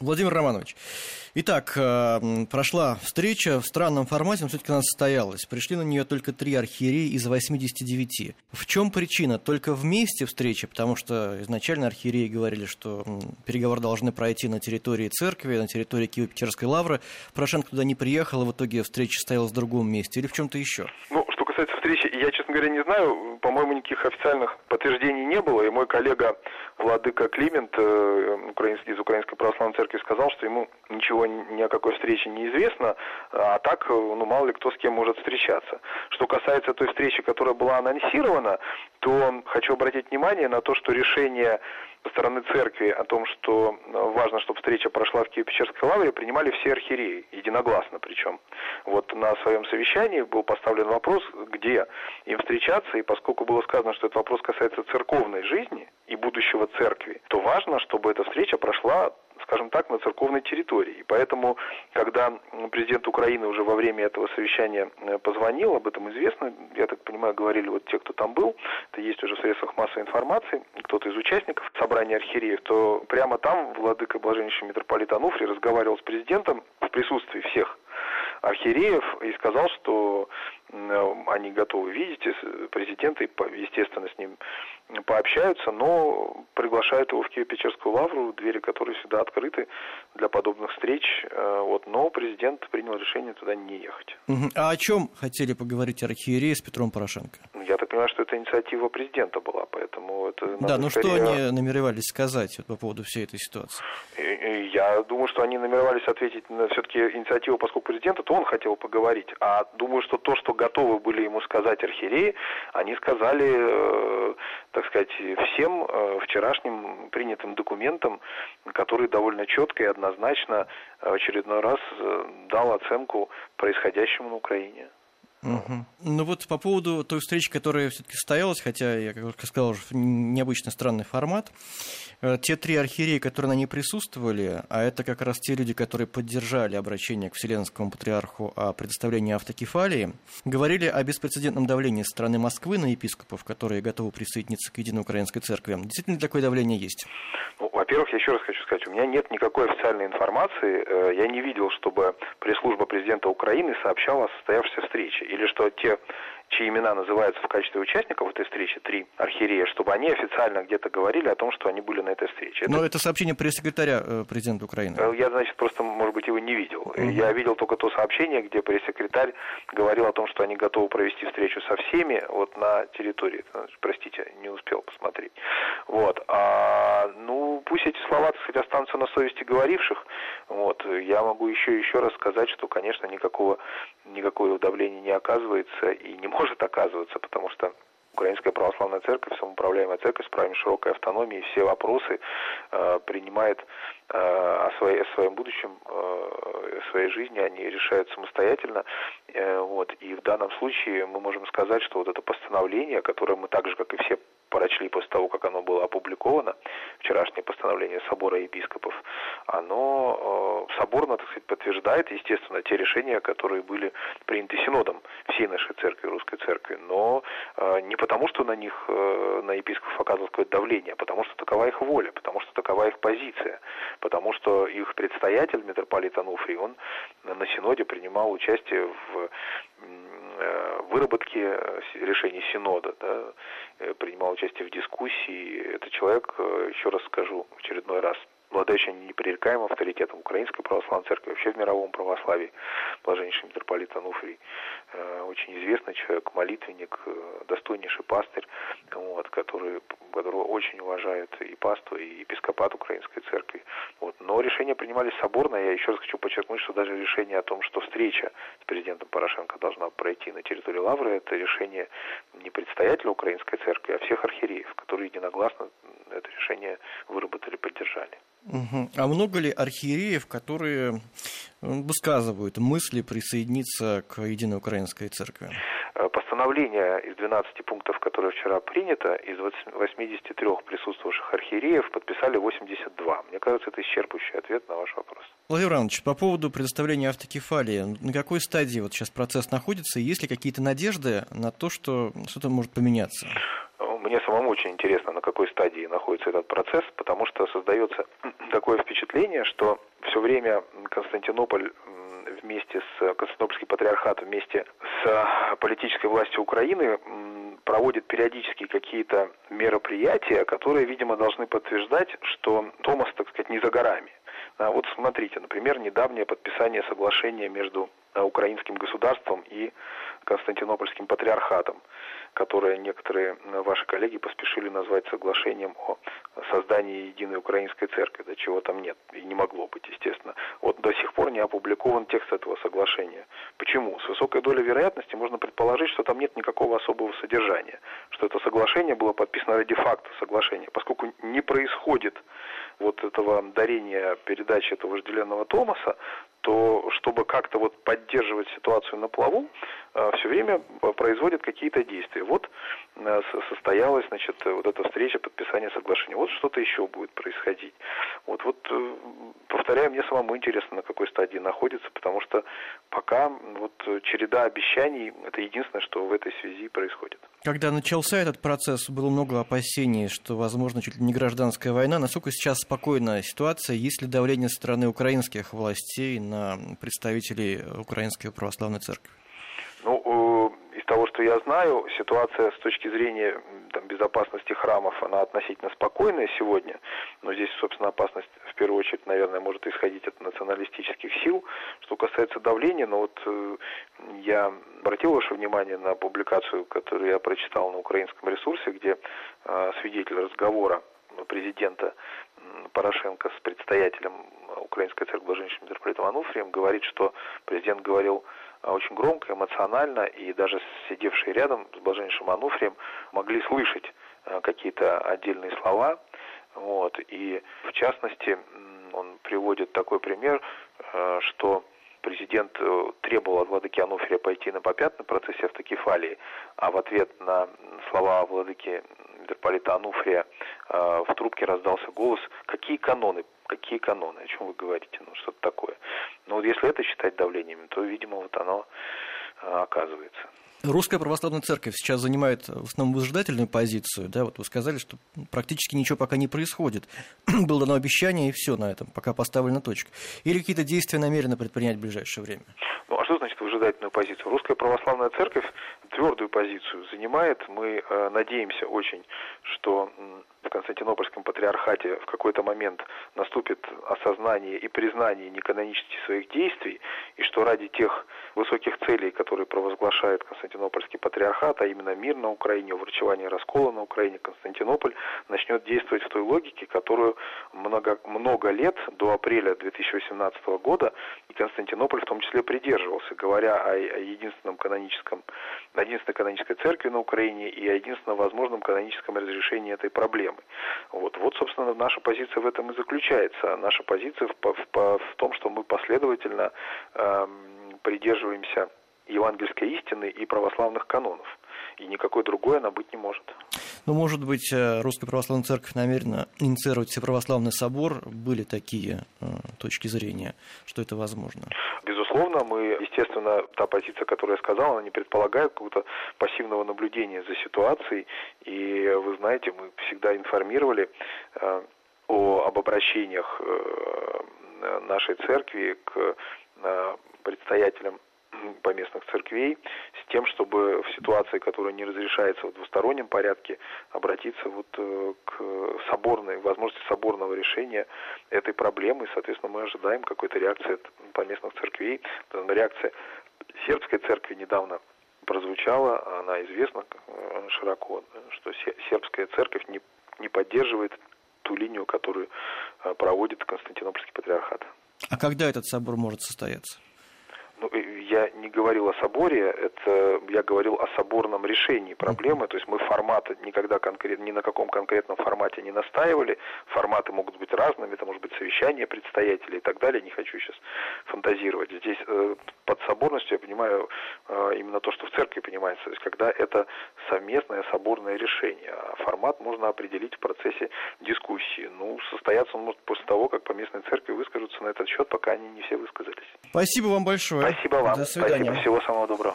Владимир Романович, итак, прошла встреча в странном формате, но все-таки она состоялась. Пришли на нее только 3 архиерея из 89. В чем причина? Только в месте встречи, потому что изначально архиереи говорили, что переговоры должны пройти на территории церкви, на территории Киево-Печерской лавры. Порошенко туда не приехал, и в итоге встреча состоялась в другом месте или в чем-то еще? Ну, что касается встречи, я, честно говоря, не знаю. По-моему, никаких официальных подтверждений не было, и мой коллега Владыка Климент из Украинской Православной Церкви сказал, что ему ничего, ни о какой встрече не известно, а так, ну, мало ли кто с кем может встречаться. Что касается той встречи, которая была анонсирована, то хочу обратить внимание на то, что решение со стороны церкви о том, что важно, чтобы встреча прошла в Киево-Печерской лавре, принимали все архиереи, единогласно причем. Вот на своем совещании был поставлен вопрос, где им встречаться, и поскольку было сказано, что этот вопрос касается церковной жизни и будущего церкви, то важно, чтобы эта встреча прошла, скажем так, на церковной территории. И поэтому, когда президент Украины уже во время этого совещания позвонил, об этом известно, я так понимаю, говорили вот те, кто там был, это есть уже в средствах массовой информации, кто-то из участников собрания архиереев, то прямо там владыка блаженнейший митрополит Онуфрий разговаривал с президентом в присутствии всех архиереев и сказал, что они готовы видеть президента и, естественно, с ним пообщаются, но приглашают его в Киево-Печерскую лавру, двери которой всегда открыты для подобных встреч. Вот, но президент принял решение туда не ехать. А о чем хотели поговорить архиереи с Петром Порошенко? Я так понимаю, что это инициатива президента была, поэтому это... Да, но скорее... что они намеревались сказать вот по поводу всей этой ситуации? Я думаю, что они намеревались ответить на все-таки инициативу, поскольку президента, то он хотел поговорить. А думаю, что то, что готовы были ему сказать архиереи, они сказали, так сказать, всем вчерашним принятым документам, который довольно четко и однозначно в очередной раз дал оценку происходящему на Украине. Угу. Ну вот по поводу той встречи, которая все-таки состоялась, хотя, я как сказал, уже необычно странный формат, те 3 архиереи, которые на ней присутствовали, а это как раз те люди, которые поддержали обращение к Вселенскому Патриарху о предоставлении автокефалии, говорили о беспрецедентном давлении со стороны Москвы на епископов, которые готовы присоединиться к Единой Украинской Церкви. Действительно, такое давление есть? Ну, во-первых, я еще раз хочу сказать, у меня нет никакой официальной информации, я не видел, чтобы пресс-служба президента Украины сообщала о состоявшейся встрече. Или что те, чьи имена называются в качестве участников этой встречи, 3 архиерея, чтобы они официально где-то говорили о том, что они были на этой встрече. Но это сообщение пресс-секретаря президента Украины. Я, значит, просто, может быть, его не видел. Mm-hmm. Я видел только то сообщение, где пресс-секретарь говорил о том, что они готовы провести встречу со всеми вот на территории. Простите, не успел посмотреть. Вот. Ну, пусть эти слова, так сказать, останутся на совести говоривших. Вот. Я могу еще раз сказать, что, конечно, никакого давления не оказывается и не может оказываться, потому что Украинская Православная Церковь, самоуправляемая церковь с правами широкой автономии, все вопросы принимает о своем будущем, о своей жизни, они решают самостоятельно. Вот. И в данном случае мы можем сказать, что вот это постановление, которое мы так же, как и все, прочли после того, как оно было опубликовано, вчерашнее постановление Собора епископов, оно соборно, так сказать, подтверждает, естественно, те решения, которые были приняты синодом всей нашей церкви, Русской Церкви, но не потому, что на них, на епископов оказывалось какое-то давление, а потому, что такова их воля, потому, что такова их позиция, потому, что их предстоятель, митрополит Онуфрий, он на синоде принимал участие в выработке решений синода, да, принимал участие в дискуссии. Это человек, еще раз скажу, в очередной раз, обладающий непререкаемым авторитетом Украинской Православной Церкви, вообще в мировом православии, блаженнейший митрополит Онуфрий, очень известный человек, молитвенник, достойнейший пастырь, вот, которого очень уважают и паству, и епископат Украинской Церкви. Вот. Но решения принимались соборно. Я еще раз хочу подчеркнуть, что даже решение о том, что встреча с президентом Порошенко должна пройти на территории лавры, это решение не предстоятеля Украинской Церкви, а всех архиереев, которые единогласно это решение выработали, поддержали. Угу. А много ли архиереев, которые высказывают мысли присоединиться к Единой Украинской Церкви? Постановление из 12 пунктов, которое вчера принято, из 83 присутствовавших архиереев подписали 82. Мне кажется, это исчерпывающий ответ на ваш вопрос. Владимир Иванович, по поводу предоставления автокефалии, на какой стадии вот сейчас процесс находится? И есть ли какие-то надежды на то, что что-то может поменяться? Мне самому очень интересно, на какой стадии находится этот процесс, потому что создается такое впечатление, что все время Константинополь вместе с Константинопольским патриархатом, вместе с политической властью Украины проводит периодически какие-то мероприятия, которые, видимо, должны подтверждать, что Томос, так сказать, не за горами. А вот смотрите, например, недавнее подписание соглашения между украинским государством и Константинопольским патриархатом, которое некоторые ваши коллеги поспешили назвать соглашением о создании Единой Украинской Церкви, да, чего там нет и не могло быть, естественно. Вот до сих пор не опубликован текст этого соглашения. Почему? С высокой долей вероятности можно предположить, что там нет никакого особого содержания, что это соглашение было подписано ради факта соглашения, поскольку не происходит вот этого дарения, передачи этого вожделенного Томоса, то чтобы как-то вот поддерживать ситуацию на плаву, все время производят какие-то действия. Вот состоялась, значит, вот эта встреча, подписание соглашения. Вот что-то еще будет происходить. Вот, повторяю, мне самому интересно, на какой стадии находится, потому что пока вот череда обещаний – это единственное, что в этой связи происходит. Когда начался этот процесс, было много опасений, что, возможно, чуть ли не гражданская война. Насколько сейчас спокойная ситуация? Есть ли давление со стороны украинских властей на представителей Украинской Православной Церкви? Из того, что я знаю, ситуация с точки зрения безопасности храмов, она относительно спокойная сегодня. Но здесь, собственно, опасность в первую очередь, наверное, может исходить от националистических сил. Что касается давления, я обратил ваше внимание на публикацию, которую я прочитал на украинском ресурсе, где свидетель разговора президента Порошенко с предстоятелем Украинской церкви блаженнейшим митрополитом Онуфрием говорит, что президент говорил очень громко, эмоционально, и даже сидевшие рядом с блаженнейшим Онуфрием могли слышать какие-то отдельные слова. Вот. И в частности он приводит такой пример, что президент требовал от владыки Онуфрия пойти на попят на процессе автокефалии, а в ответ на слова владыки митрополита Онуфрия в трубке раздался голос: какие каноны, о чем вы говорите, что-то такое. Если это считать давлением, то, видимо, вот оно оказывается. Русская православная церковь сейчас занимает в основном выжидательную позицию, да, вот вы сказали, что практически ничего пока не происходит, было дано обещание и все на этом, пока поставлена точка. Или какие-то действия намерены предпринять в ближайшее время? А что значит выжидательную позицию? Русская православная церковь твердую позицию занимает. Мы надеемся очень, что в Константинопольском патриархате в какой-то момент наступит осознание и признание неканоничности своих действий, и что ради тех высоких целей, которые провозглашает Константинопольский патриархат, а именно мир на Украине, уврачевание раскола на Украине, Константинополь начнет действовать в той логике, которую много лет до апреля 2018 года и Константинополь в том числе придерживался, говоря о единственной канонической церкви на Украине и о единственном возможном каноническом разрешении этой проблемы. Вот, собственно, наша позиция в этом и заключается. Наша позиция в том, что мы последовательно придерживаемся евангельской истины и православных канонов. И никакой другой она быть не может. Может быть, Русская Православная Церковь намерена инициировать Всеправославный Собор. Были такие точки зрения, что это возможно? Безусловно, естественно, та позиция, которую я сказал, она не предполагает какого-то пассивного наблюдения за ситуацией. И вы знаете, мы всегда информировали об обращениях нашей церкви к предстоятелям поместных церквей с тем, чтобы в ситуации, которая не разрешается в двустороннем порядке, обратиться к возможности соборного решения этой проблемы. И, соответственно, мы ожидаем какой-то реакции от поместных церквей. Реакция сербской церкви недавно прозвучала, она известна широко, что сербская церковь не поддерживает ту линию, которую проводит Константинопольский патриархат. А когда этот собор может состояться? Я не говорил о соборе, я говорил о соборном решении проблемы, то есть мы форматы никогда ни на каком конкретном формате не настаивали, форматы могут быть разными, это может быть совещание предстоятелей и так далее, не хочу сейчас фантазировать. Здесь под соборностью я понимаю именно то, что в церкви понимается, то есть когда это совместное соборное решение, а формат можно определить в процессе дискуссии. Состояться он может после того, как поместные церкви выскажутся на этот счет, пока они не все высказались. Спасибо вам большое. Спасибо вам. До свидания. Спасибо. Всего самого доброго.